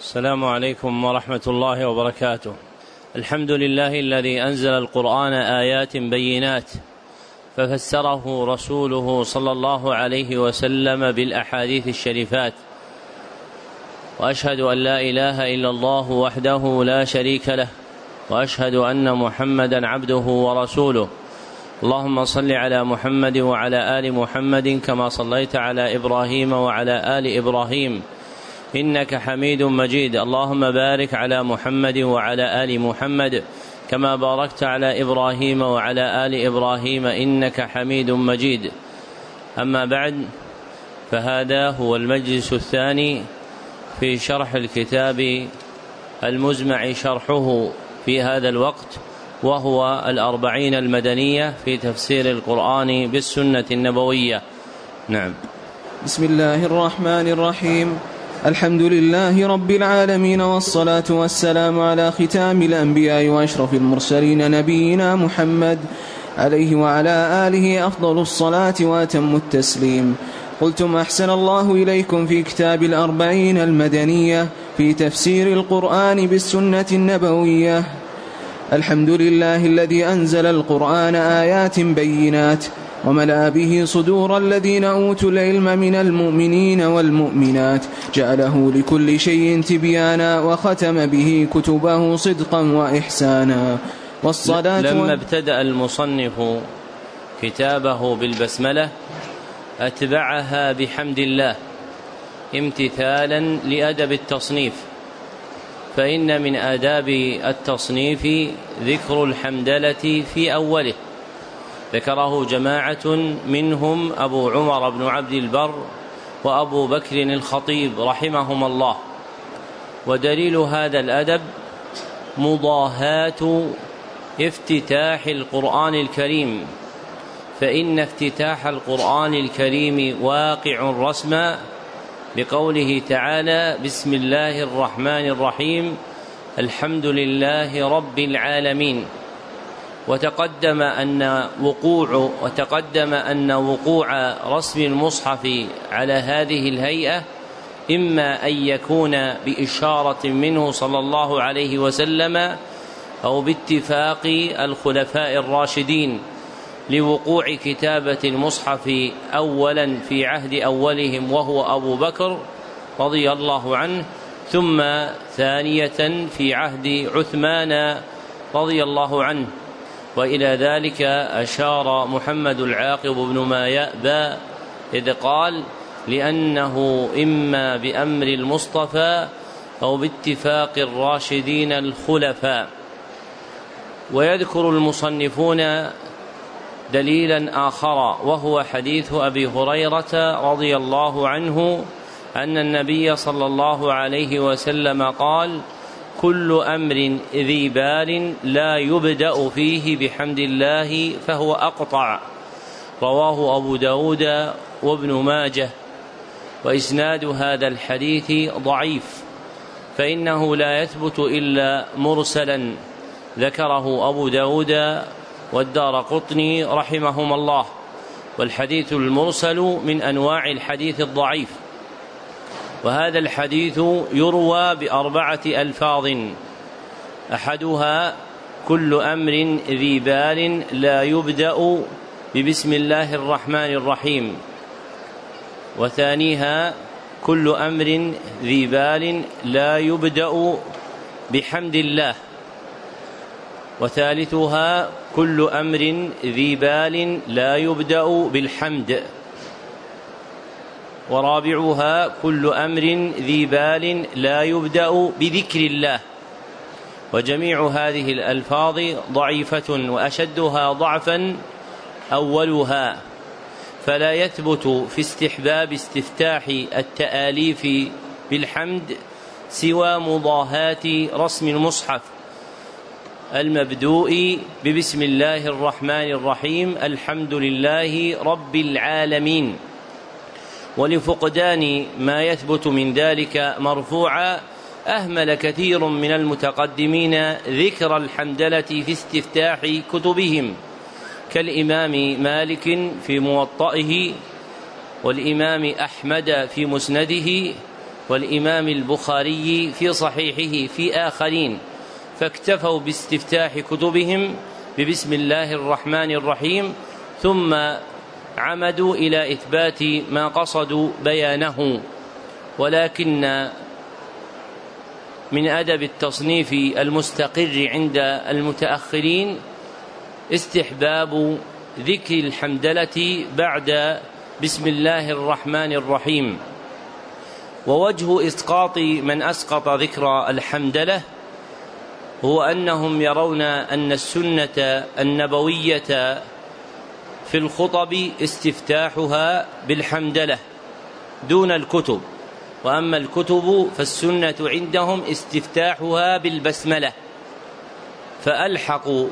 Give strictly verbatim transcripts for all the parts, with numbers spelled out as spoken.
السلام عليكم ورحمة الله وبركاته. الحمد لله الذي أنزل القرآن آيات بينات ففسره رسوله صلى الله عليه وسلم بالأحاديث الشريفات، وأشهد أن لا إله إلا الله وحده لا شريك له، وأشهد أن محمدا عبده ورسوله. اللهم صل على محمد وعلى آل محمد كما صليت على إبراهيم وعلى آل إبراهيم إنك حميد مجيد. اللهم بارك على محمد وعلى آل محمد كما باركت على إبراهيم وعلى آل إبراهيم إنك حميد مجيد. أما بعد، فهذا هو المجلس الثاني في شرح الكتاب المجمع شرحه في هذا الوقت، وهو الأربعين المدنية في تفسير القرآن بالسنة النبوية. نعم. بسم الله الرحمن الرحيم. الحمد لله رب العالمين، والصلاة والسلام على ختام الأنبياء وأشرف المرسلين نبينا محمد، عليه وعلى آله أفضل الصلاة وأتم التسليم. قلتم أحسن الله إليكم في كتاب الأربعين المدنية في تفسير القرآن بالسنة النبوية. الحمد لله الذي أنزل القرآن آيات بينات وملأ به صدور الذين أوتوا العلم من المؤمنين والمؤمنات، جعله لكل شيء تبيانا وختم به كتبه صدقا وإحسانا. والصلاة لما ابتدأ المصنف كتابه بالبسملة أتبعها بحمد الله امتثالا لأدب التصنيف، فإن من آداب التصنيف ذكر الحمدلة في أوله، ذكره جماعة منهم أبو عمر بن عبد البر وأبو بكر الخطيب رحمهم الله. ودليل هذا الأدب مضاهاة افتتاح القرآن الكريم، فإن افتتاح القرآن الكريم واقع رسما بقوله تعالى: بسم الله الرحمن الرحيم الحمد لله رب العالمين. وتقدم أن وقوع وتقدم أن وقوع رسم المصحف على هذه الهيئة إما أن يكون بإشارة منه صلى الله عليه وسلم أو باتفاق الخلفاء الراشدين لوقوع كتابة المصحف أولا في عهد أولهم وهو أبو بكر رضي الله عنه، ثم ثانية في عهد عثمان رضي الله عنه. وإلى ذلك أشار محمد العاقب بن مايأبى إذ قال: لأنه إما بأمر المصطفى أو باتفاق الراشدين الخلفاء. ويذكر المصنفون دليلا آخر، وهو حديث أبي هريرة رضي الله عنه أن النبي صلى الله عليه وسلم قال: كل أمر ذي بال لا يبدأ فيه بحمد الله فهو أقطع. رواه أبو داود وابن ماجه. وإسناد هذا الحديث ضعيف، فإنه لا يثبت إلا مرسلا، ذكره أبو داود والدارقطني رحمهما الله. والحديث المرسل من أنواع الحديث الضعيف. وهذا الحديث يروى بأربعة ألفاظ: أحدها كل أمر ذي بال لا يبدأ ببسم الله الرحمن الرحيم، وثانيها كل أمر ذي بال لا يبدأ بحمد الله، وثالثها كل أمر ذي بال لا يبدأ بالحمد، ورابعها كل أمر ذي بال لا يبدأ بذكر الله. وجميع هذه الألفاظ ضعيفة، وأشدها ضعفا أولها، فلا يثبت في استحباب استفتاح التآليف بالحمد سوى مضاهاة رسم المصحف المبدوء ببسم الله الرحمن الرحيم الحمد لله رب العالمين. ولفقدان ما يثبت من ذلك مرفوعا أهمل كثير من المتقدمين ذكر الحمدلة في استفتاح كتبهم، كالإمام مالك في موطئه، والإمام أحمد في مسنده، والإمام البخاري في صحيحه في آخرين، فاكتفوا باستفتاح كتبهم ببسم الله الرحمن الرحيم، ثم عمدوا إلى إثبات ما قصدوا بيانه. ولكن من أدب التصنيف المستقر عند المتأخرين استحباب ذكر الحمدلة بعد بسم الله الرحمن الرحيم. ووجه إسقاط من أسقط ذكر الحمدلة هو أنهم يرون أن السنة النبوية في الخطب استفتاحها بالحمدلة دون الكتب، وأما الكتب فالسنة عندهم استفتاحها بالبسملة، فألحقوا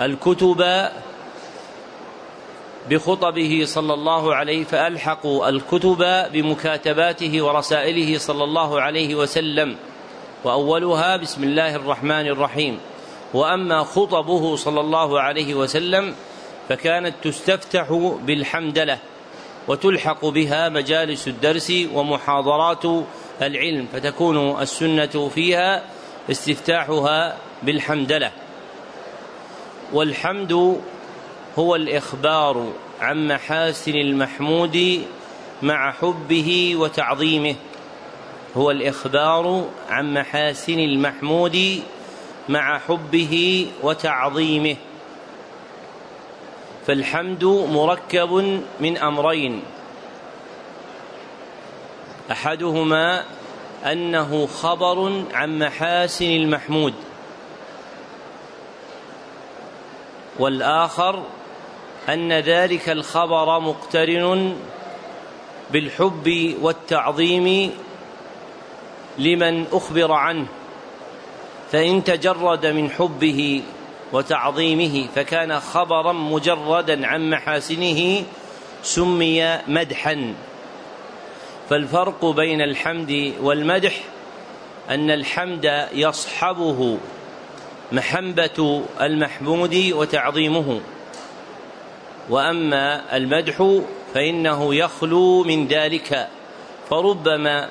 الكتب بخطبه صلى الله عليه فألحقوا الكتب بمكاتباته ورسائله صلى الله عليه وسلم، وأولها بسم الله الرحمن الرحيم. وأما خطبه صلى الله عليه وسلم فكانت تستفتح بالحمدلة، وتلحق بها مجالس الدرس ومحاضرات العلم، فتكون السنة فيها استفتاحها بالحمدلة. والحمد هو الإخبار عن محاسن المحمود مع حبه وتعظيمه، هو الإخبار عن محاسن المحمود مع حبه وتعظيمه. فالحمد مركب من أمرين، أحدهما أنه خبر عن محاسن المحمود، والآخر أن ذلك الخبر مقترن بالحب والتعظيم لمن أخبر عنه، فإن تجرد من حبه وتعظيمه فكان خبرا مجردا عن محاسنه سمي مدحا. فالفرق بين الحمد والمدح أن الحمد يصحبه محبة المحمود وتعظيمه، وأما المدح فإنه يخلو من ذلك، فربما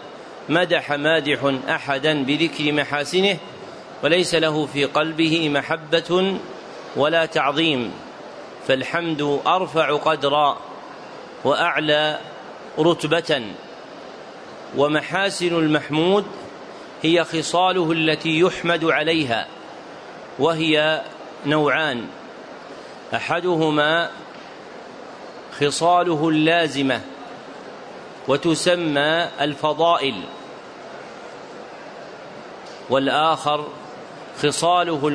مدح مادح أحدا بذكر محاسنه وليس له في قلبه محبة ولا تعظيم، فالحمد أرفع قدرا وأعلى رتبة. ومحاسن المحمود هي خصاله التي يحمد عليها، وهي نوعان، أحدهما خصاله اللازمة وتسمى الفضائل، والآخر خصاله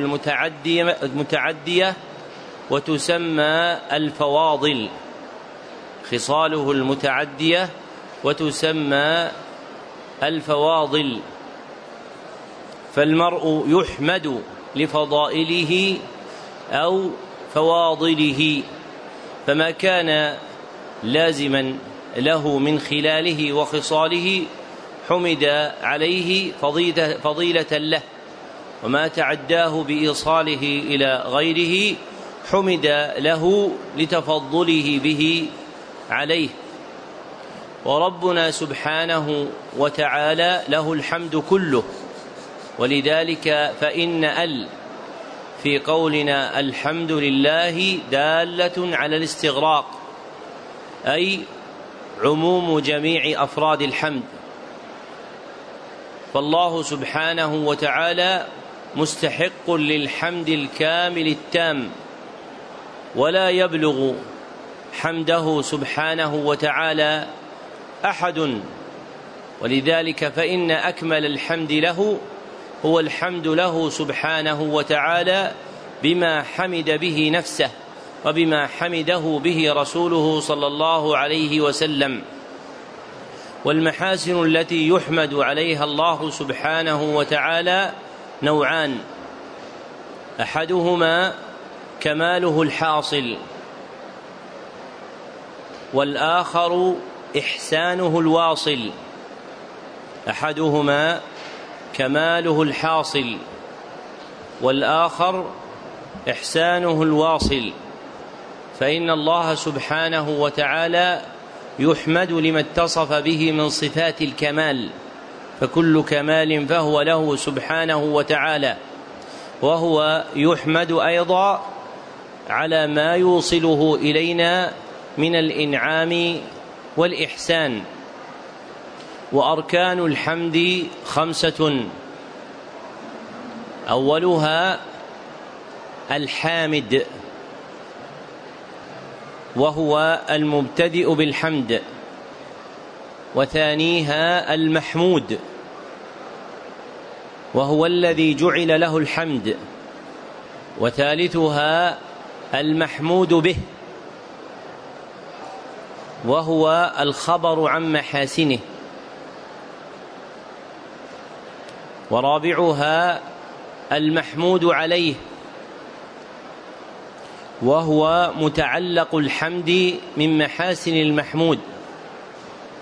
المتعدية وتسمى الفواضل، خصاله المتعدية وتسمى الفواضل. فالمرء يحمد لفضائله أو فواضله، فما كان لازما له من خلاله وخصاله حمد عليه فضيلة له، وما تعداه بإيصاله إلى غيره حمد له لتفضله به عليه. وربنا سبحانه وتعالى له الحمد كله، ولذلك فإن ال في قولنا الحمد لله دالة على الاستغراق، أي عموم جميع أفراد الحمد. فالله سبحانه وتعالى مستحق للحمد الكامل التام، ولا يبلغ حمده سبحانه وتعالى أحد، ولذلك فإن أكمل الحمد له هو الحمد له سبحانه وتعالى بما حمد به نفسه وبما حمده به رسوله صلى الله عليه وسلم. والمحاسن التي يحمد عليها الله سبحانه وتعالى نوعان، أحدهما كماله الحاصل، والآخر إحسانه الواصل. أحدهما كماله الحاصل والآخر إحسانه الواصل، فإن الله سبحانه وتعالى يحمد لما اتصف به من صفات الكمال، فكل كمال فهو له سبحانه وتعالى، وهو يحمد أيضا على ما يوصله إلينا من الإنعام والإحسان. وأركان الحمد خمسة، أولها الحامد وهو المبتدئ بالحمد، وثانيها المحمود وهو الذي جعل له الحمد، وثالثها المحمود به وهو الخبر عن محاسنه، ورابعها المحمود عليه وهو متعلق الحمد من محاسن المحمود،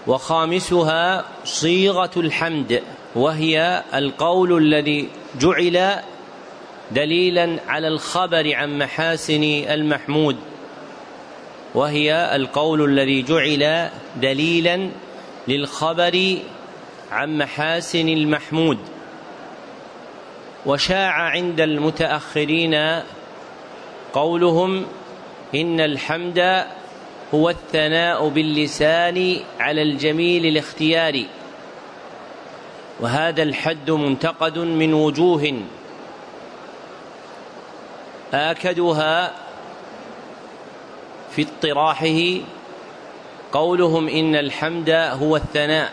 وخامسها صيغة الحمد وهي القول الذي جعل دليلا على الخبر عن محاسن المحمود، وهي القول الذي جعل دليلا للخبر عن محاسن المحمود. وشاع عند المتأخرين قولهم إن الحمد هو الثناء باللسان على الجميل الاختياري، وهذا الحد منتقد من وجوه، آكدها في اطراحه قولهم إن الحمد هو الثناء،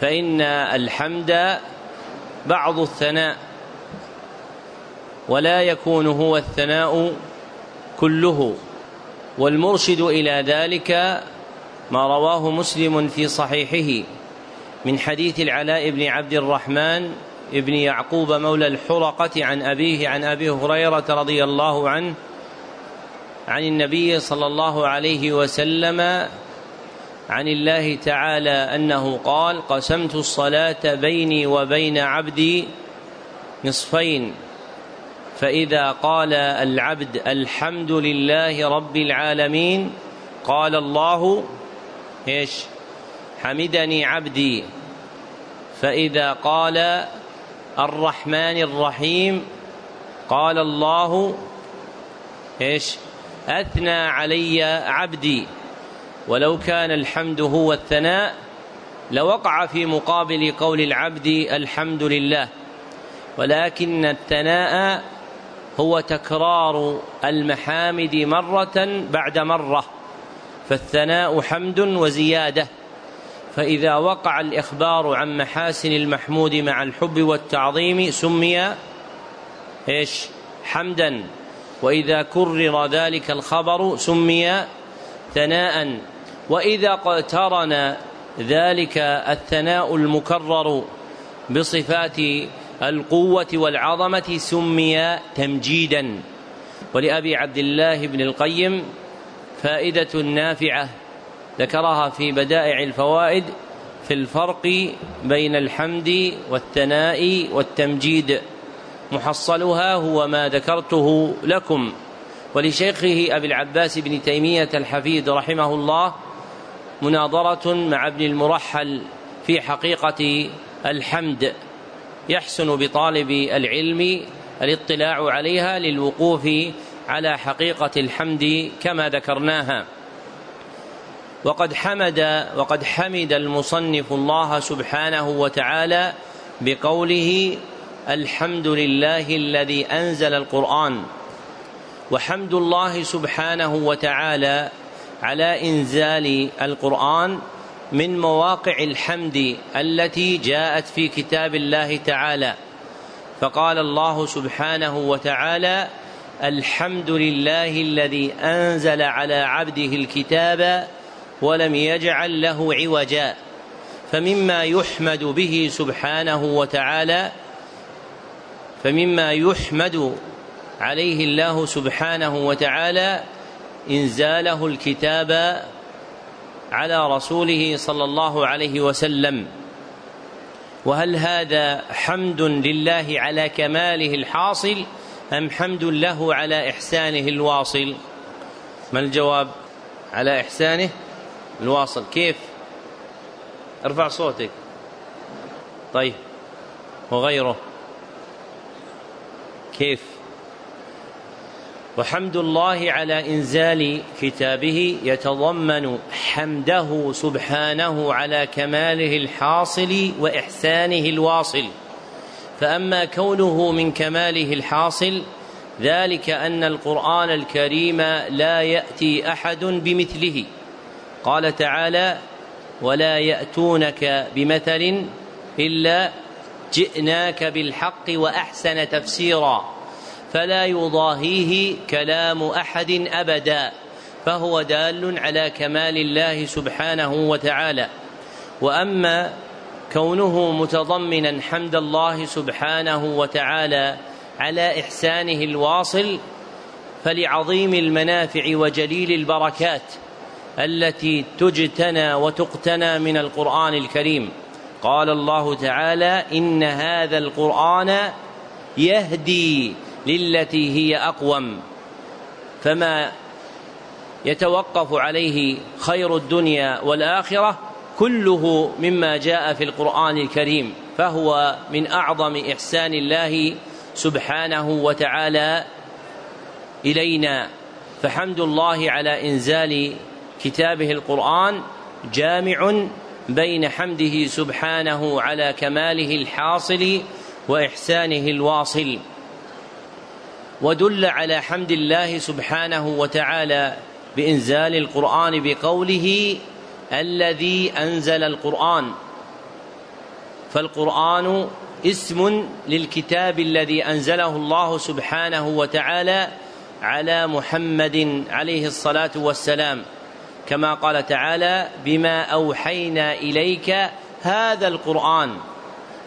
فإن الحمد بعض الثناء ولا يكون هو الثناء كله، والمرشد إلى ذلك ما رواه مسلم في صحيحه من حديث العلاء بن عبد الرحمن ابن يعقوب مولى الحرقة عن أبيه عن أبي هريرة رضي الله عنه عن النبي صلى الله عليه وسلم عن الله تعالى أنه قال: قسمت الصلاة بيني وبين عبدي نصفين، فإذا قال العبد الحمد لله رب العالمين قال الله إيش؟ حمدني عبدي، فإذا قال الرحمن الرحيم قال الله إيش؟ أثنى علي عبدي. ولو كان الحمد هو الثناء لوقع في مقابل قول العبد الحمد لله، ولكن الثناء هو تكرار المحامد مرة بعد مرة، فالثناء حمد وزيادة، فإذا وقع الإخبار عن محاسن المحمود مع الحب والتعظيم سمي إيش؟ حمدا، وإذا كرر ذلك الخبر سمي ثناء، وإذا اقترن ذلك الثناء المكرر بصفات القوة والعظمة سمي تمجيدا. ولأبي عبد الله بن القيم فائدة نافعة ذكرها في بدائع الفوائد في الفرق بين الحمد والثناء والتمجيد، محصلها هو ما ذكرته لكم. ولشيخه أبي العباس بن تيمية الحفيد رحمه الله مناظرة مع ابن المرحل في حقيقة الحمد، يحسن بطالب العلم الاطلاع عليها للوقوف على حقيقة الحمد كما ذكرناها. وقد حمد وقد حمد المصنف الله سبحانه وتعالى بقوله: الحمد لله الذي أنزل القرآن. وحمد الله سبحانه وتعالى على إنزال القرآن من مواقع الحمد التي جاءت في كتاب الله تعالى، فقال الله سبحانه وتعالى: الحمد لله الذي أنزل على عبده الكتاب ولم يجعل له عوجا. فمما يحمد به سبحانه وتعالى فمما يحمد عليه الله سبحانه وتعالى إنزاله الكتاب على رسوله صلى الله عليه وسلم. وهل هذا حمد لله على كماله الحاصل أم حمد له على إحسانه الواصل؟ ما الجواب؟ على إحسانه الواصل. كيف؟ ارفع صوتك. طيب وغيره كيف؟ وحمد الله على إنزال كتابه يتضمن حمده سبحانه على كماله الحاصل وإحسانه الواصل، فأما كونه من كماله الحاصل ذلك أن القرآن الكريم لا يأتي أحد بمثله. قال تعالى: ولا يأتونك بمثل إلا جئناك بالحق وأحسن تفسيرا، فلا يضاهيه كلام أحد أبدا، فهو دال على كمال الله سبحانه وتعالى. وأما كونه متضمنا حمد الله سبحانه وتعالى على إحسانه الواصل فلعظيم المنافع وجليل البركات التي تجتنى وتقتنى من القرآن الكريم. قال الله تعالى: إن هذا القرآن يهدي للتي هي أقوم، فما يتوقف عليه خير الدنيا والآخرة كله مما جاء في القرآن الكريم، فهو من أعظم إحسان الله سبحانه وتعالى إلينا. فحمد الله على إنزال كتابه القرآن جامع بين حمده سبحانه على كماله الحاصل وإحسانه الواصل. ودل على حمد الله سبحانه وتعالى بإنزال القرآن بقوله: الذي أنزل القرآن، فالقرآن اسم للكتاب الذي أنزله الله سبحانه وتعالى على محمد عليه الصلاة والسلام، كما قال تعالى: بما أوحينا إليك هذا القرآن.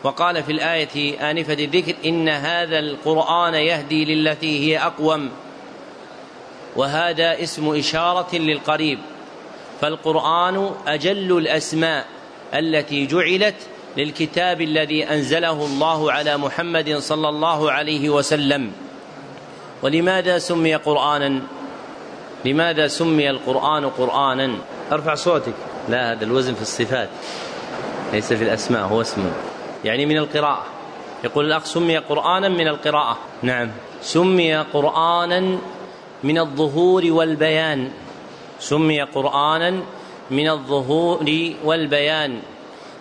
وقال في الآية آنفة الذكر: إن هذا القرآن يهدي للتي هي أقوم، وهذا اسم إشارة للقريب، فالقرآن أجل الأسماء التي جعلت للكتاب الذي أنزله الله على محمد صلى الله عليه وسلم. ولماذا سمي قرآنا؟ لماذا سمي القرآن قرآنا؟ أرفع صوتك. لا، هذا الوزن في الصفات ليس في الأسماء، هو اسمه، يعني من القراءة. يقول الأخ: سمي قرآنا من القراءة. نعم، سمي قرآنا من الظهور والبيان، سمي قرآنا من الظهور والبيان،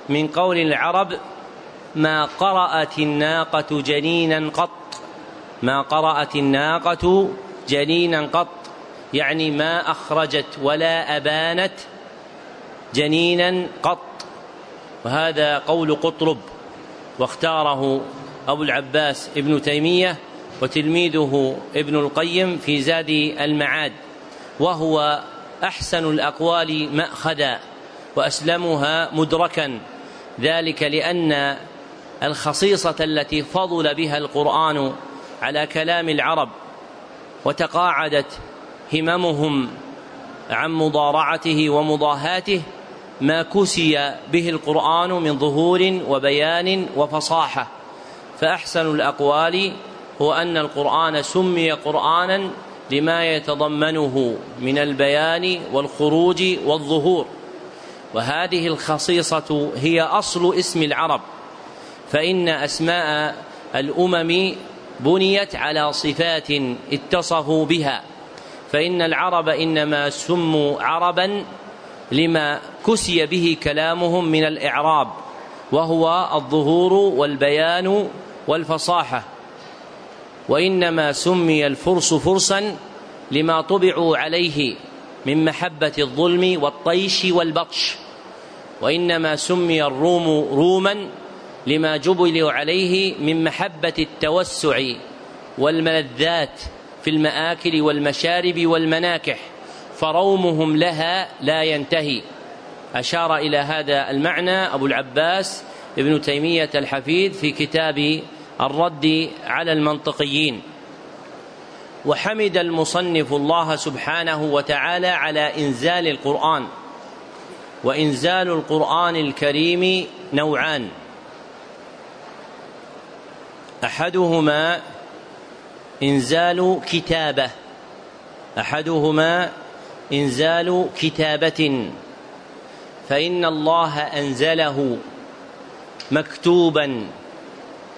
من قول العرب: ما قرأت الناقة جنينا قط، ما قرأت الناقة جنينا قط، يعني ما أخرجت ولا أبانت جنينا قط. وهذا قول قطرب، واختاره أبو العباس ابن تيمية وتلميذه ابن القيم في زاد المعاد، وهو أحسن الأقوال مأخذا وأسلمها مدركا، ذلك لأن الخصيصة التي فضل بها القرآن على كلام العرب وتقاعدت هممهم عن مضارعته ومضاهاته ما كسي به القرآن من ظهور وبيان وفصاحة. فأحسن الأقوال هو أن القرآن سمي قرآنا لما يتضمنه من البيان والخروج والظهور، وهذه الخصيصة هي أصل اسم العرب، فإن أسماء الأمم بنيت على صفات اتصفوا بها، فإن العرب إنما سموا عربا لما كسي به كلامهم من الإعراب، وهو الظهور والبيان والفصاحة، وإنما سمي الفرس فرسا لما طبعوا عليه من محبة الظلم والطيش والبطش، وإنما سمي الروم روما لما جبلوا عليه من محبة التوسع والملذات في المآكل والمشارب والمناكح، فرومهم لها لا ينتهي. أشار إلى هذا المعنى أبو العباس ابن تيمية الحفيد في كتاب الرد على المنطقيين. وحمد المصنف الله سبحانه وتعالى على إنزال القرآن. وإنزال القرآن الكريم نوعان: أحدهما إنزال كتابة، أحدهما إنزال كتابة، فإن الله أنزله مكتوبا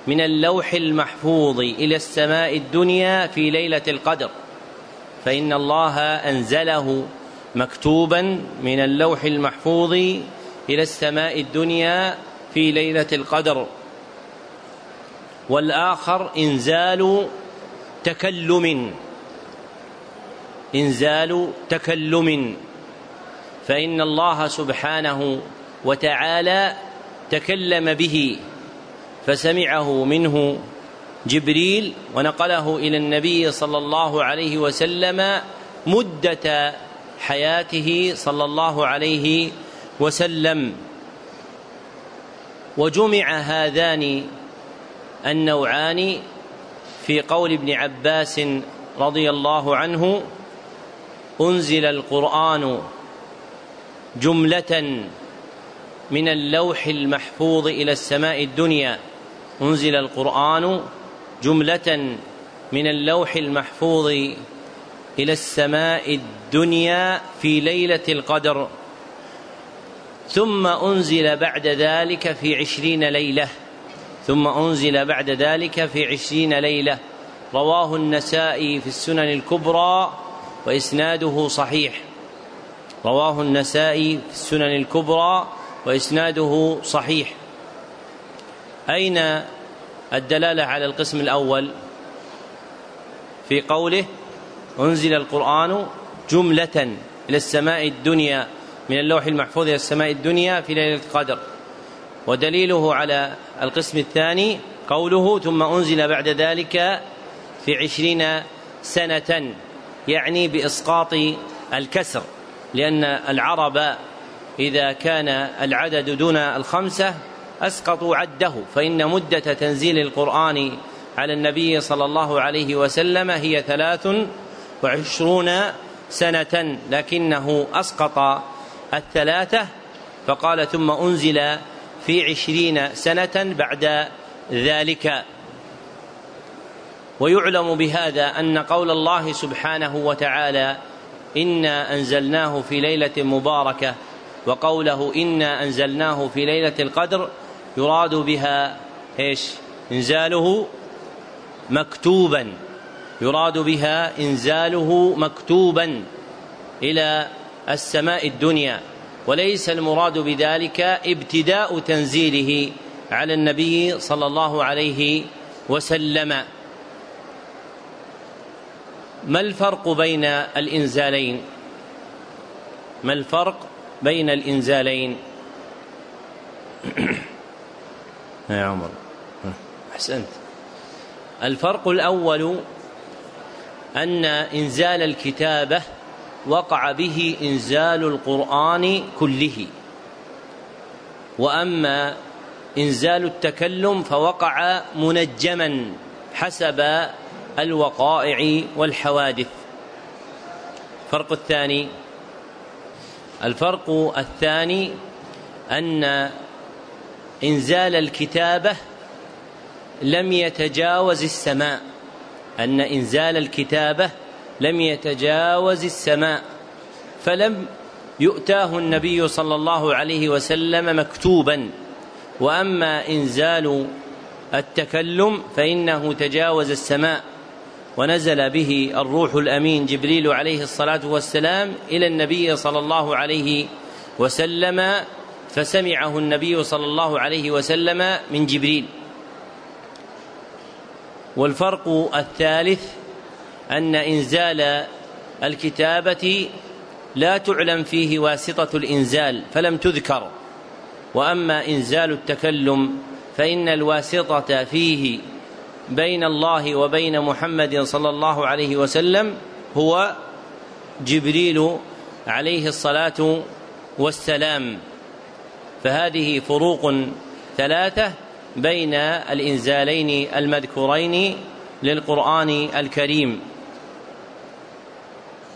من اللوح المحفوظ إلى السماء الدنيا في ليلة القدر، فإن الله أنزله مكتوبا من اللوح المحفوظ إلى السماء الدنيا في ليلة القدر. والآخر إنزال تكلم، إنزال تكلم، فإن الله سبحانه وتعالى تكلم به فسمعه منه جبريل ونقله إلى النبي صلى الله عليه وسلم مدة حياته صلى الله عليه وسلم. وجمع هذان النوعان في قول ابن عباس رضي الله عنه: أنزل القرآن جملة من اللوح المحفوظ إلى السماء الدنيا، أنزل القرآن جملة من اللوح المحفوظ إلى السماء الدنيا في ليلة القدر، ثم أنزل بعد ذلك في عشرين ليلة، ثم أنزل بعد ذلك في عشرين ليلة. رواه النسائي في السنن الكبرى وإسناده صحيح، رواه النسائي في السنن الكبرى وإسناده صحيح. أين الدلالة على القسم الأول في قوله أنزل القرآن جملة إلى السماء الدنيا من اللوح المحفوظ إلى السماء الدنيا في ليلة القدر؟ ودليله على القسم الثاني قوله ثم أنزل بعد ذلك في عشرين سنة، يعني بإسقاط الكسر، لأن العرب إذا كان العدد دون الخمسة أسقطوا عده، فإن مدة تنزيل القرآن على النبي صلى الله عليه وسلم هي ثلاث وعشرون سنة، لكنه أسقط الثلاثة فقال ثم أنزل في عشرين سنة بعد ذلك. ويعلم بهذا أن قول الله سبحانه وتعالى إنا أنزلناه في ليلة مباركة وقوله إنا أنزلناه في ليلة القدر يراد بها إيش؟ إنزاله مكتوبا، يراد بها إنزاله مكتوبا إلى السماء الدنيا، وليس المراد بذلك ابتداء تنزيله على النبي صلى الله عليه وسلم. ما الفرق بين الإنزالين؟ ما الفرق بين الإنزالين يا عمر؟ أحسنت. الفرق الأول أن إنزال الكتابة وقع به إنزال القرآن كله، وأما إنزال التكلم فوقع منجما حسب الوقائع والحوادث. الفرق الثاني، الفرق الثاني أن إنزال الكتابة لم يتجاوز السماء، أن إنزال الكتابة لم يتجاوز السماء، فلم يؤتاه النبي صلى الله عليه وسلم مكتوبا، وأما إنزال التكلم فإنه تجاوز السماء ونزل به الروح الأمين جبريل عليه الصلاة والسلام إلى النبي صلى الله عليه وسلم فسمعه النبي صلى الله عليه وسلم من جبريل. والفرق الثالث أن إنزال الكتابة لا تعلم فيه واسطة الإنزال فلم تذكر، وأما إنزال التكلم فإن الواسطة فيه بين الله وبين محمد صلى الله عليه وسلم هو جبريل عليه الصلاة والسلام. فهذه فروق ثلاثة بين الإنزالين المذكورين للقرآن الكريم.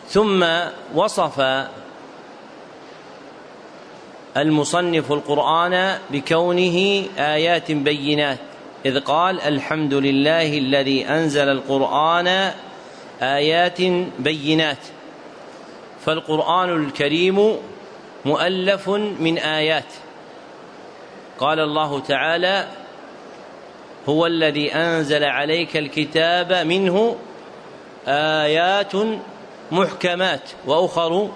ثم وصف المصنف القرآن بكونه آيات بينات، إذ قال الحمد لله الذي أنزل القرآن آيات بينات. فالقرآن الكريم مؤلف من آيات، قال الله تعالى: هو الذي أنزل عليك الكتاب منه آيات محكمات وأخر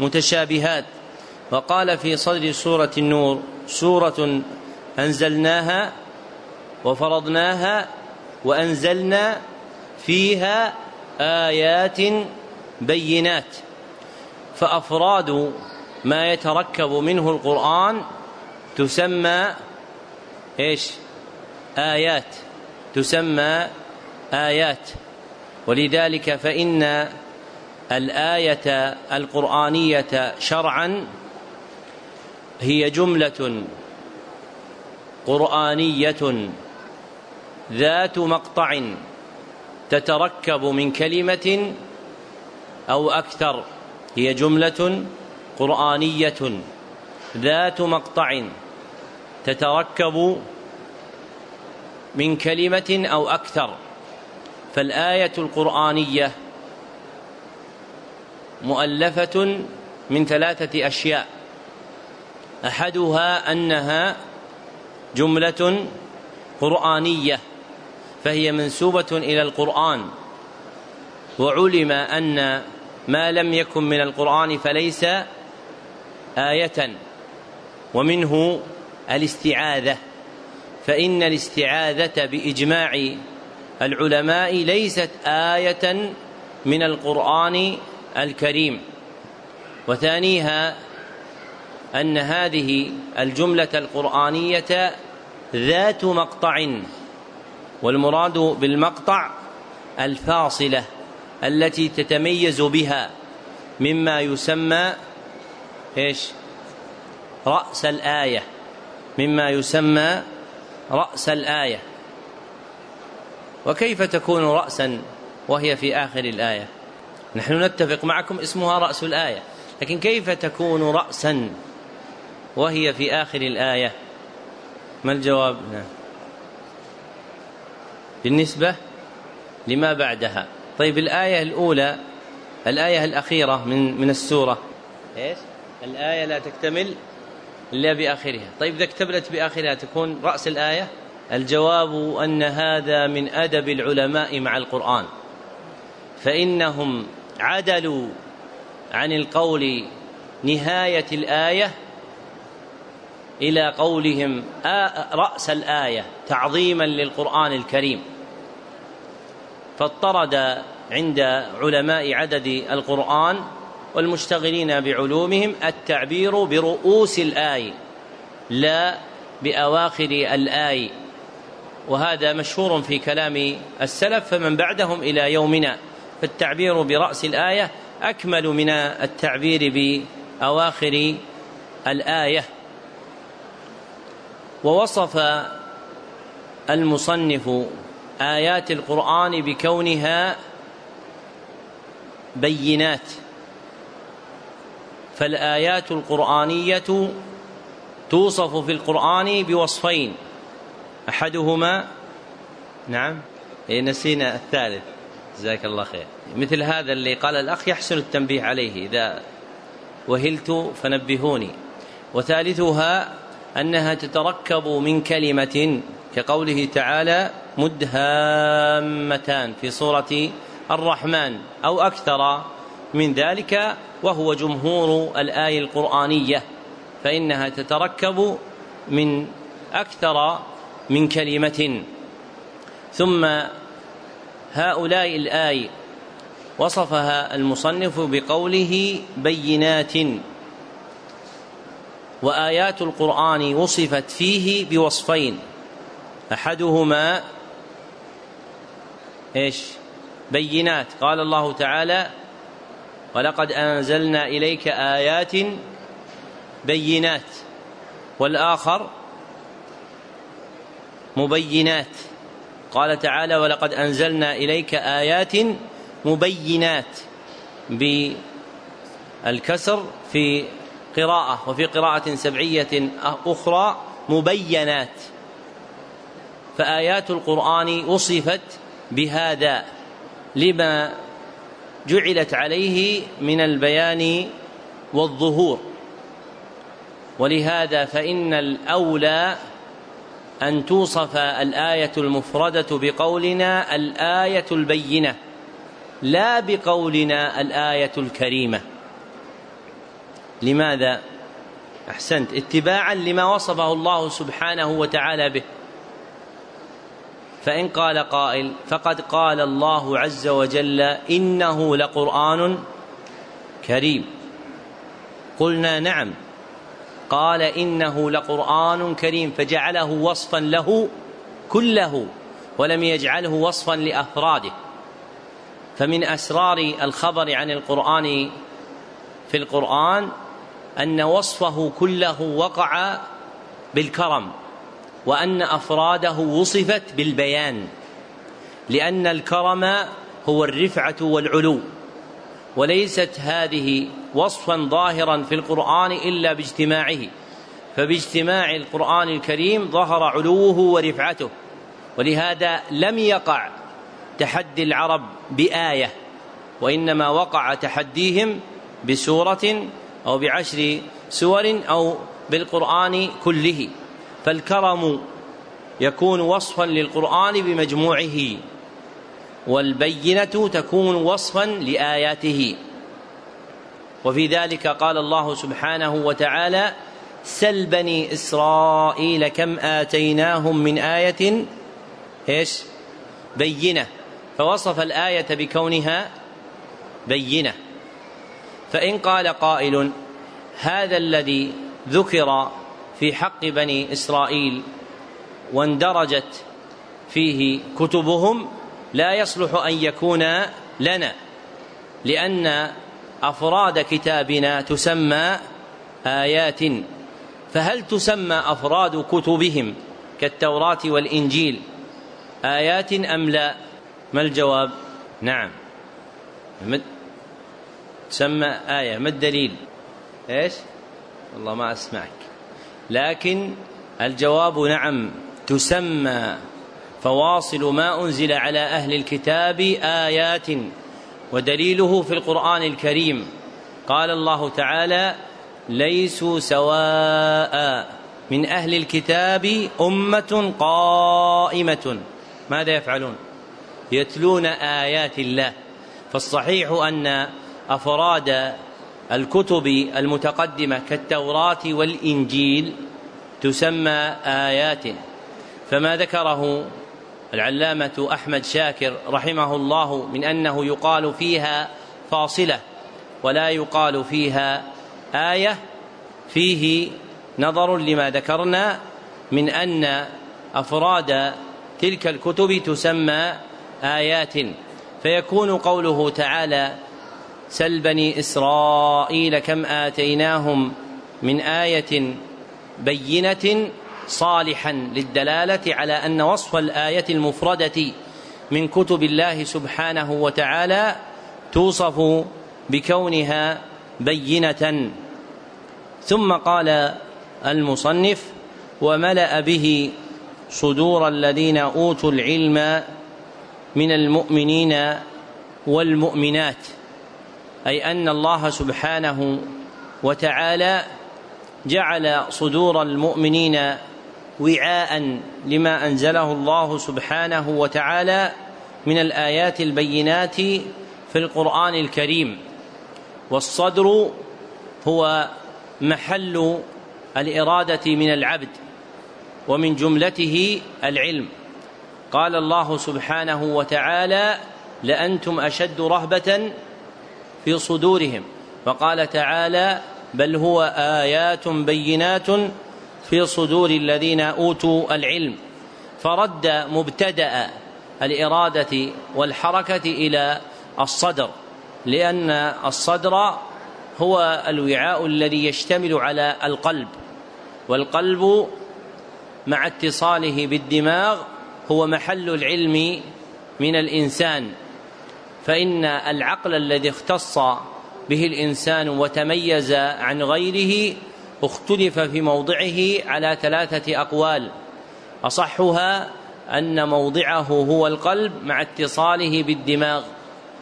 متشابهات. وقال في صدر سورة النور: سورة أنزلناها وفرضناها وأنزلنا فيها آيات بينات. فأفراد ما يتركب منه القرآن تسمى إيش؟ آيات، تسمى آيات. ولذلك فإن الآية القرآنية شرعا هي جملة قرآنية ذات مقطع تتركب من كلمة أو أكثر، هي جملة قرآنية ذات مقطع تتركب من كلمة أو أكثر. فالآية القرآنية مؤلفة من ثلاثة أشياء: أحدها أنها جملة قرآنية فهي منسوبة إلى القرآن، وعلم أن ما لم يكن من القرآن فليس آية، ومنه الاستعاذة، فإن الاستعاذة بإجماع العلماء ليست آية من القرآن الكريم. وثانيها أن هذه الجملة القرآنية ذات مقطع، والمراد بالمقطع الفاصلة التي تتميز بها مما يسمى إيش؟ رأس الآية، مما يسمى رأس الآية. وكيف تكون رأسا وهي في آخر الآية؟ نحن نتفق معكم اسمها رأس الآية، لكن كيف تكون رأسا وهي في آخر الآية؟ ما الجواب؟ نعم، بالنسبة لما بعدها. طيب، الآية الأولى، الآية الأخيرة من من السورة، إيش؟ الآية لا تكتمل إلا بآخرها. طيب، إذا اكتملت بآخرها تكون رأس الآية؟ الجواب أن هذا من أدب العلماء مع القرآن، فإنهم عدلوا عن القول نهاية الآية إلى قولهم رأس الآية تعظيما للقرآن الكريم، فاضطرد عند علماء عدد القرآن والمشتغلين بعلومهم التعبير برؤوس الآية لا بأواخر الآية، وهذا مشهور في كلام السلف فمن بعدهم إلى يومنا، فالتعبير برأس الآية أكمل من التعبير بأواخر الآية. ووصف المصنف آيات القرآن بكونها بينات، فالآيات القرآنية توصف في القرآن بوصفين، أحدهما نعم نسينا الثالث، جزاك الله خير. مثل هذا اللي قال الأخ يحسن التنبيه عليه، إذا وهلت فنبهوني. وثالثها أنها تتركب من كلمة، كقوله تعالى: مدهامتان في سورة الرحمن، أو أكثر من ذلك، وهو جمهور الآية القرآنية، فإنها تتركب من أكثر من كلمة. ثم هؤلاء الآية وصفها المصنف بقوله بينات، وآيات القرآن وصفت فيه بوصفين، أحدهما إيش؟ بينات، قال الله تعالى: ولقد أنزلنا إليك آيات بينات، والآخر مبينات، قال تعالى: ولقد أنزلنا إليك آيات مبينات، بالكسر في قراءة، وفي قراءة سبعية أخرى مبينات. فآيات القرآن وصفت بهذا لما جعلت عليه من البيان والظهور. ولهذا فإن الأولى أن توصف الآية المفردة بقولنا الآية البينة لا بقولنا الآية الكريمة. لماذا؟ أحسنت، اتباعا لما وصفه الله سبحانه وتعالى به. فإن قال قائل فقد قال الله عز وجل إنه لقرآن كريم، قلنا نعم، قال إنه لقرآن كريم فجعله وصفا له كله ولم يجعله وصفا لأفراده. فمن أسرار الخبر عن القرآن في القرآن أن وصفه كله وقع بالكرم وأن أفراده وصفت بالبيان، لأن الكرم هو الرفعة والعلو، وليست هذه وصفا ظاهرا في القرآن إلا باجتماعه، فباجتماع القرآن الكريم ظهر علوه ورفعته. ولهذا لم يقع تحدي العرب بآية، وإنما وقع تحديهم بسورة أو بعشر سور أو بالقرآن كله. فالكرم يكون وصفا للقرآن بمجموعه، والبينة تكون وصفا لآياته. وفي ذلك قال الله سبحانه وتعالى سل بني إسرائيل كم آتيناهم من آية إيش؟ بينة، فوصف الآية بكونها بينة. فإن قال قائل هذا الذي ذكر في حق بني إسرائيل واندرجت فيه كتبهم لا يصلح أن يكون لنا، لأن أفراد كتابنا تسمى آيات، فهل تسمى أفراد كتبهم كالتوراة والإنجيل آيات أم لا؟ ما الجواب؟ نعم تسمى آية. ما الدليل؟ إيش؟ والله ما أسمعك. لكن الجواب نعم تسمى، فواصل ما أنزل على أهل الكتاب آيات، ودليله في القرآن الكريم قال الله تعالى ليسوا سواء من أهل الكتاب أمة قائمة ماذا يفعلون؟ يتلون آيات الله. فالصحيح أن أفراد الكتب المتقدمة كالتوراة والإنجيل تسمى آيات. فما ذكره العلامة أحمد شاكر رحمه الله من أنه يقال فيها فاصلة ولا يقال فيها آية فيه نظر لما ذكرنا من أن أفراد تلك الكتب تسمى آيات، فيكون قوله تعالى سل بني إسرائيل كم آتيناهم من آية بينة صالحا للدلالة على أن وصف الآية المفردة من كتب الله سبحانه وتعالى توصف بكونها بينة. ثم قال المصنف وملأ به صدور الذين أوتوا العلم من المؤمنين والمؤمنات، أي أن الله سبحانه وتعالى جعل صدور المؤمنين وعاء لما أنزله الله سبحانه وتعالى من الآيات البينات في القرآن الكريم. والصدر هو محل الإرادة من العبد، ومن جملته العلم. قال الله سبحانه وتعالى لأنتم أشد رهبة في صدورهم، وقال تعالى بل هو آيات بينات في صدور الذين أوتوا العلم. فرد مبتدأ الإرادة والحركة إلى الصدر، لأن الصدر هو الوعاء الذي يشتمل على القلب، والقلب مع اتصاله بالدماغ هو محل العلم من الإنسان. فإن العقل الذي اختص به الإنسان وتميز عن غيره اختلف في موضعه على ثلاثة أقوال، أصحها أن موضعه هو القلب مع اتصاله بالدماغ،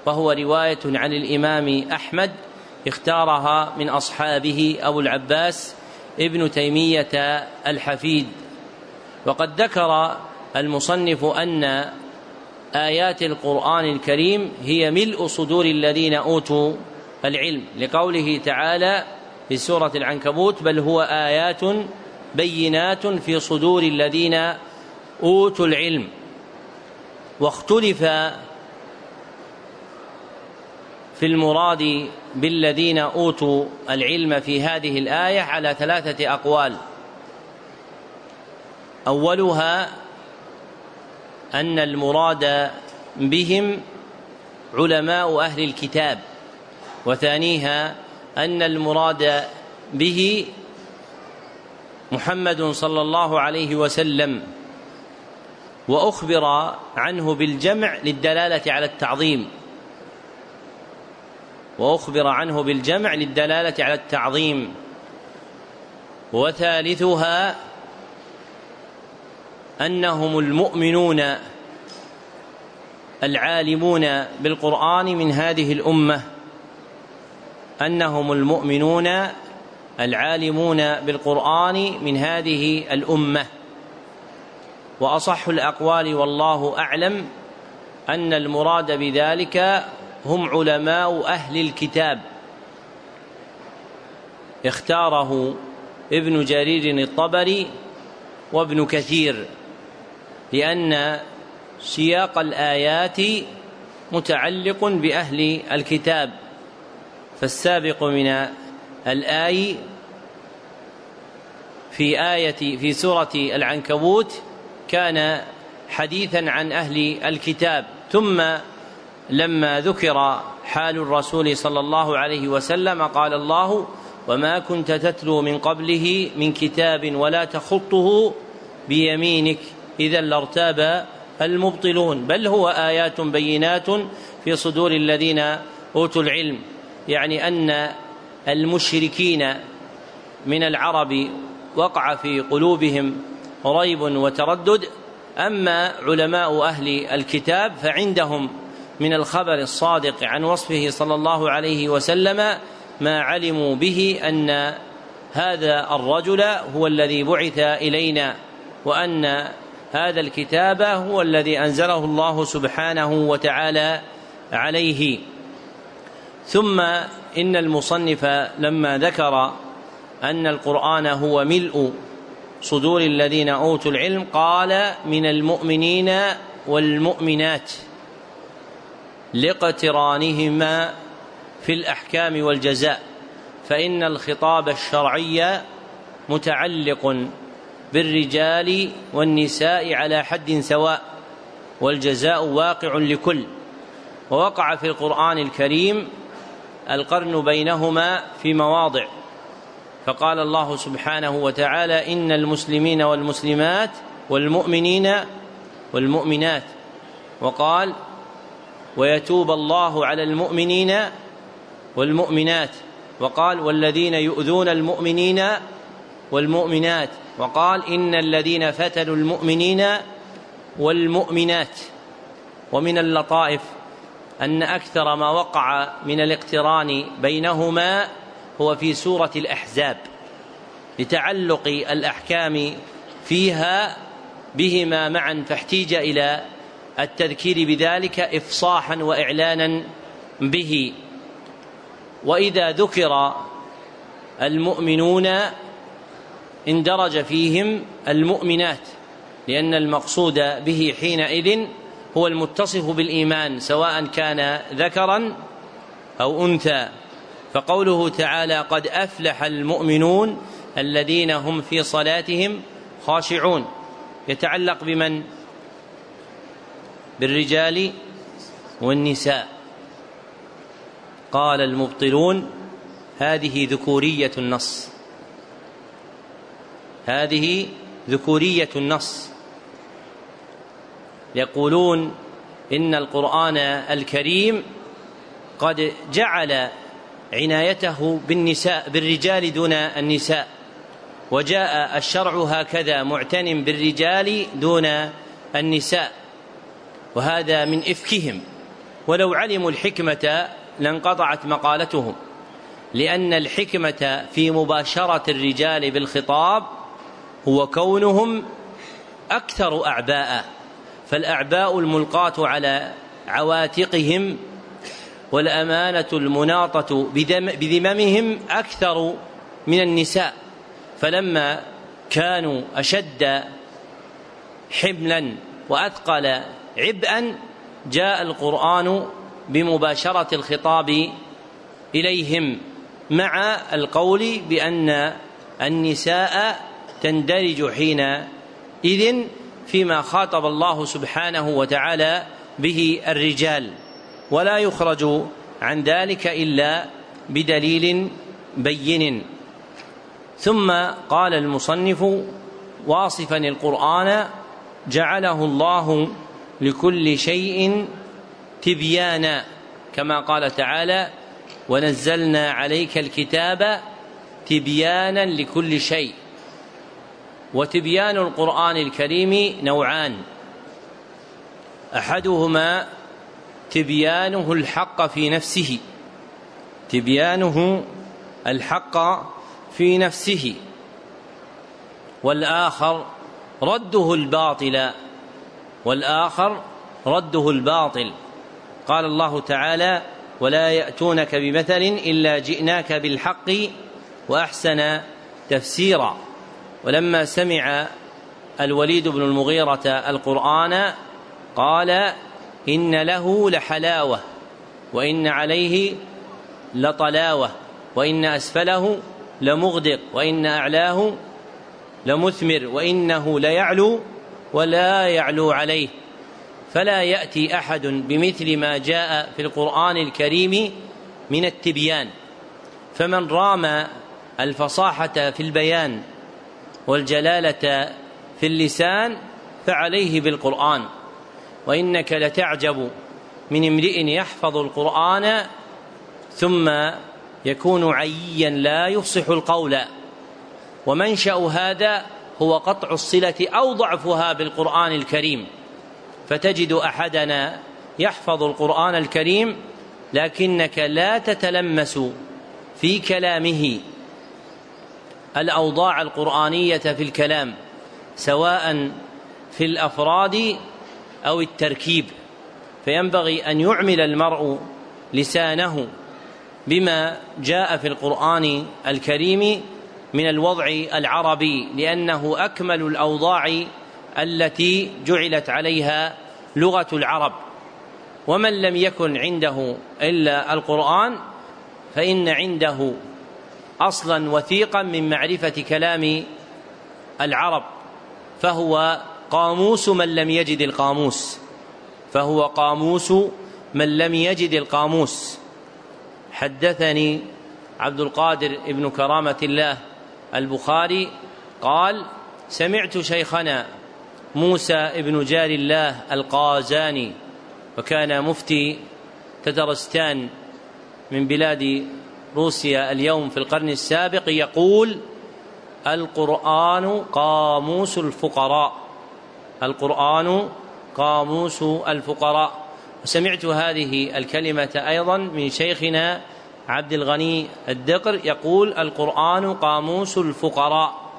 وهو رواية عن الإمام أحمد اختارها من أصحابه أبو العباس ابن تيمية الحفيد. وقد ذكر المصنف أن آيات القرآن الكريم هي ملء صدور الذين أوتوا العلم، لقوله تعالى في سورة العنكبوت: بل هو آيات بينات في صدور الذين أوتوا العلم. واختلف في المراد بالذين أوتوا العلم في هذه الآية على ثلاثة أقوال. أولها أن المراد بهم علماء أهل الكتاب، وثانيها أن المراد به محمد صلى الله عليه وسلم، وأخبر عنه بالجمع للدلالة على التعظيم وأخبر عنه بالجمع للدلالة على التعظيم وثالثها أنهم المؤمنون العالمون بالقرآن من هذه الأمة أنهم المؤمنون العالمون بالقرآن من هذه الأمة. وأصح الأقوال والله أعلم أن المراد بذلك هم علماء أهل الكتاب، اختاره ابن جرير الطبري وابن كثير، لأن سياق الآيات متعلق بأهل الكتاب، فالسابق من الآي في آية في سورة العنكبوت كان حديثا عن أهل الكتاب، ثم لما ذكر حال الرسول صلى الله عليه وسلم قال الله: وما كنت تتلو من قبله من كتاب ولا تخطه بيمينك إذا لارتاب المبطلون، بل هو آيات بينات في صدور الذين أوتوا العلم. يعني أن المشركين من العرب وقع في قلوبهم ريب وتردد، أما علماء أهل الكتاب فعندهم من الخبر الصادق عن وصفه صلى الله عليه وسلم ما علموا به أن هذا الرجل هو الذي بعث إلينا، وأن هذا الكتاب هو الذي أنزله الله سبحانه وتعالى عليه. ثم إن المصنف لما ذكر أن القرآن هو ملء صدور الذين أوتوا العلم قال: من المؤمنين والمؤمنات لاقترانهما في الأحكام والجزاء، فإن الخطاب الشرعي متعلق بالرجال والنساء على حد سواء، والجزاء واقع لكل. ووقع في القرآن الكريم القرن بينهما في مواضع، فقال الله سبحانه وتعالى: إن المسلمين والمسلمات والمؤمنين والمؤمنات، وقال: ويتوب الله على المؤمنين والمؤمنات، وقال: والذين يؤذون المؤمنين والمؤمنات، وقال: إن الذين فتنوا المؤمنين والمؤمنات. ومن اللطائف أن أكثر ما وقع من الاقتران بينهما هو في سورة الأحزاب، لتعلق الأحكام فيها بهما معا، فاحتيج إلى التذكير بذلك إفصاحا وإعلانا به. وإذا ذكر المؤمنون اندرج فيهم المؤمنات، لأن المقصود به حينئذ هو المتصف بالإيمان سواء كان ذكرا أو أنثى، فقوله تعالى: قد أفلح المؤمنون الذين هم في صلاتهم خاشعون، يتعلق بمن؟ بالرجال والنساء. قال المبطلون: هذه ذكورية النص، هذه ذكورية النص، يقولون إن القرآن الكريم قد جعل عنايته بالنساء بالرجال دون النساء، وجاء الشرع هكذا معتن بالرجال دون النساء، وهذا من إفكهم، ولو علموا الحكمة لانقطعت مقالتهم. لأن الحكمة في مباشرة الرجال بالخطاب هو كونهم أكثر أعباء، فالأعباء الملقاة على عواتقهم والأمانة المناطة بذممهم أكثر من النساء، فلما كانوا أشد حملا وأثقل عبئا جاء القرآن بمباشرة الخطاب إليهم، مع القول بأن النساء تندرج حينئذ فيما خاطب الله سبحانه وتعالى به الرجال، ولا يخرج عن ذلك إلا بدليل بين. ثم قال المصنف واصفا القرآن: جعله الله لكل شيء تبيانا، كما قال تعالى: ونزلنا عليك الكتاب تبيانا لكل شيء. وتبيان القرآن الكريم نوعان: أحدهما تبيانه الحق في نفسه، تبيانه الحق في نفسه، والآخر رده الباطل، والآخر رده الباطل. قال الله تعالى: ولا يأتونك بمثل إلا جئناك بالحق وأحسن تفسيرا. ولما سمع الوليد بن المغيرة القرآن قال: إن له لحلاوة وإن عليه لطلاوة وإن أسفله لمغدق وإن أعلاه لمثمر وإنه ليعلو ولا يعلو عليه. فلا يأتي أحد بمثل ما جاء في القرآن الكريم من التبيان، فمن رام الفصاحة في البيان والجلالة في اللسان فعليه بالقرآن. وإنك لتعجب من امرئ يحفظ القرآن ثم يكون عيا لا يفصح القول، ومنشأ هذا هو قطع الصلة أو ضعفها بالقرآن الكريم، فتجد أحدنا يحفظ القرآن الكريم لكنك لا تتلمس في كلامه الأوضاع القرآنية في الكلام، سواء في الأفراد أو التركيب، فينبغي أن يعمل المرء لسانه بما جاء في القرآن الكريم من الوضع العربي، لأنه أكمل الأوضاع التي جعلت عليها لغة العرب. ومن لم يكن عنده إلا القرآن فإن عنده أصلا وثيقا من معرفة كلام العرب، فهو قاموس من لم يجد القاموس، فهو قاموس من لم يجد القاموس. حدثني عبد القادر ابن كرامة الله البخاري قال: سمعت شيخنا موسى ابن جار الله القازاني، وكان مفتي تترستان من بلاد روسيا اليوم في القرن السابق، يقول: القرآن قاموس الفقراء، القرآن قاموس الفقراء. وسمعت هذه الكلمة أيضا من شيخنا عبد الغني الدقر يقول: القرآن قاموس الفقراء،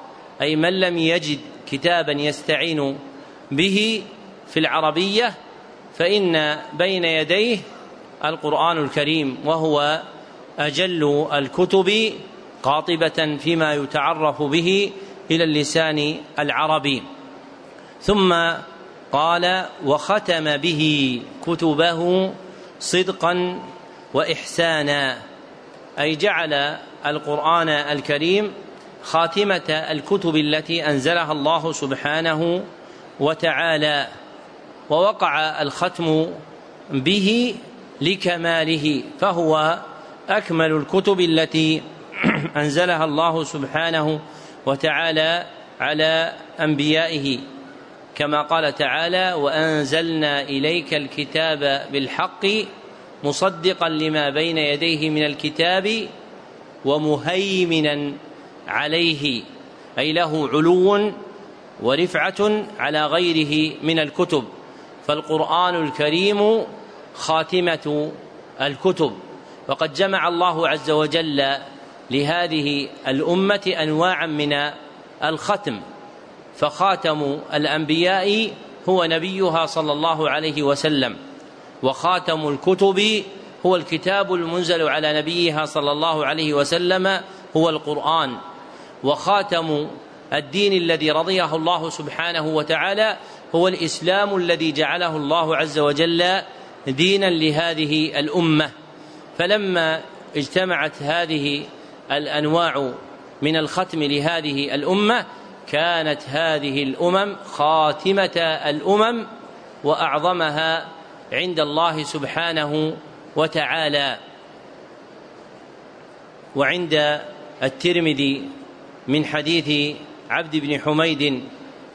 أي من لم يجد كتابا يستعين به في العربية فإن بين يديه القرآن الكريم، وهو أجل الكتب قاطبة فيما يتعرف به إلى اللسان العربي. ثم قال: وختم به كتبه صدقا وإحسانا، أي جعل القرآن الكريم خاتمة الكتب التي أنزلها الله سبحانه وتعالى، ووقع الختم به لكماله، فهو أكمل الكتب التي أنزلها الله سبحانه وتعالى على أنبيائه، كما قال تعالى: وأنزلنا إليك الكتاب بالحق مصدقا لما بين يديه من الكتاب ومهيمنا عليه، أي له علو ورفعة على غيره من الكتب، فالقرآن الكريم خاتمة الكتب. وقد جمع الله عز وجل لهذه الأمة أنواعا من الختم، فخاتم الأنبياء هو نبيها صلى الله عليه وسلم، وخاتم الكتب هو الكتاب المنزل على نبيها صلى الله عليه وسلم هو القرآن، وخاتم الدين الذي رضيه الله سبحانه وتعالى هو الإسلام الذي جعله الله عز وجل دينا لهذه الأمة. فلما اجتمعت هذه الأنواع من الختم لهذه الأمة كانت هذه الأمم خاتمة الأمم وأعظمها عند الله سبحانه وتعالى. وعند الترمذي من حديث عبد بن حميد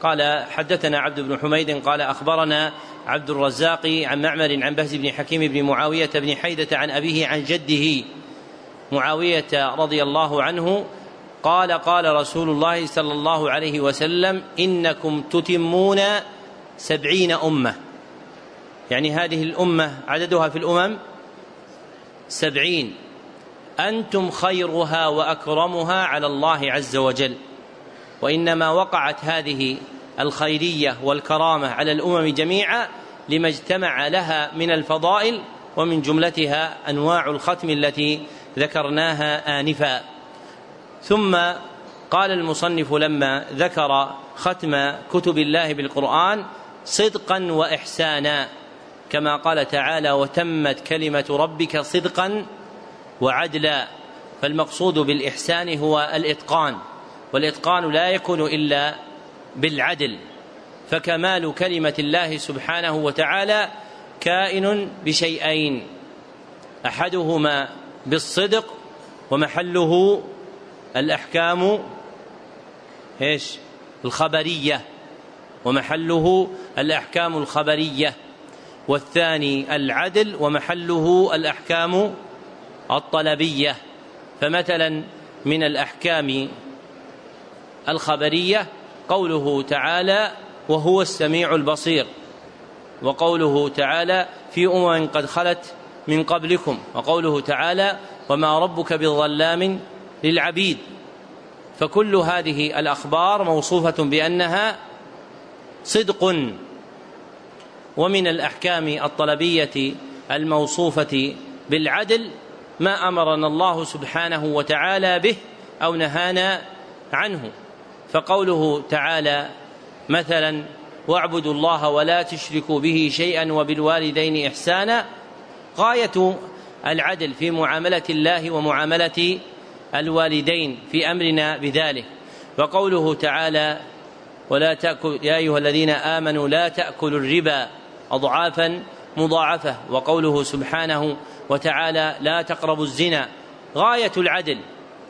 قال حدثنا عبد بن حميد قال أخبرنا عبد الرزاق عن معمر عن بهز بن حكيم بن معاوية بن حيدة عن أبيه عن جده معاوية رضي الله عنه قال قال رسول الله صلى الله عليه وسلم إنكم تتمون سبعين أمة، يعني هذه الأمة عددها في الأمم سبعين، أنتم خيرها وأكرمها على الله عز وجل. وإنما وقعت هذه الخيرية والكرامة على الأمم جميعا لما اجتمع لها من الفضائل، ومن جملتها أنواع الختم التي ذكرناها آنفا. ثم قال المصنف لما ذكر ختم كتب الله بالقرآن صدقا وإحسانا، كما قال تعالى وتمت كلمة ربك صدقا وعدلا، فالمقصود بالإحسان هو الإتقان، والإتقان لا يكون إلا بالعدل، فكمال كلمة الله سبحانه وتعالى كائن بشيئين، أحدهما بالصدق ومحله الأحكام إيش الخبرية، ومحله الأحكام الخبرية، والثاني العدل ومحله الأحكام الطلبية. فمثلا من الأحكام الخبرية قوله تعالى وهو السميع البصير، وقوله تعالى في أمم قد خلت من قبلكم، وقوله تعالى وما ربك بظلام للعبيد. فكل هذه الأخبار موصوفة بأنها صدق. ومن الأحكام الطلبية الموصوفة بالعدل ما أمرنا الله سبحانه وتعالى به أو نهانا عنه، فقوله تعالى مثلا واعبدوا الله ولا تشركوا به شيئا وبالوالدين إحسانا، غاية العدل في معاملة الله ومعاملة الوالدين في أمرنا بذلك. وقوله تعالى ولا تأكل يا أيها الذين آمنوا لا تأكلوا الربا أضعافا مضاعفة، وقوله سبحانه وتعالى لا تقربوا الزنا، غاية العدل،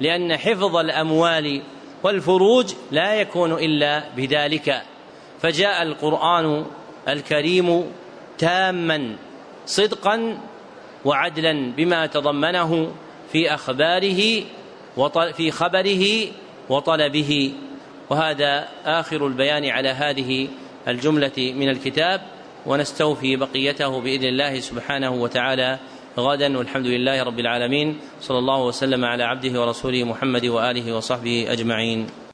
لأن حفظ الأموال والفروج لا يكون إلا بذلك. فجاء القرآن الكريم تاما صدقا وعدلا بما تضمنه في أخباره وفي خبره وطلبه. وهذا آخر البيان على هذه الجملة من الكتاب، ونستوفي بقيته بإذن الله سبحانه وتعالى غدا، والحمد لله رب العالمين، صلى الله وسلم على عبده ورسوله محمد وآله وصحبه أجمعين.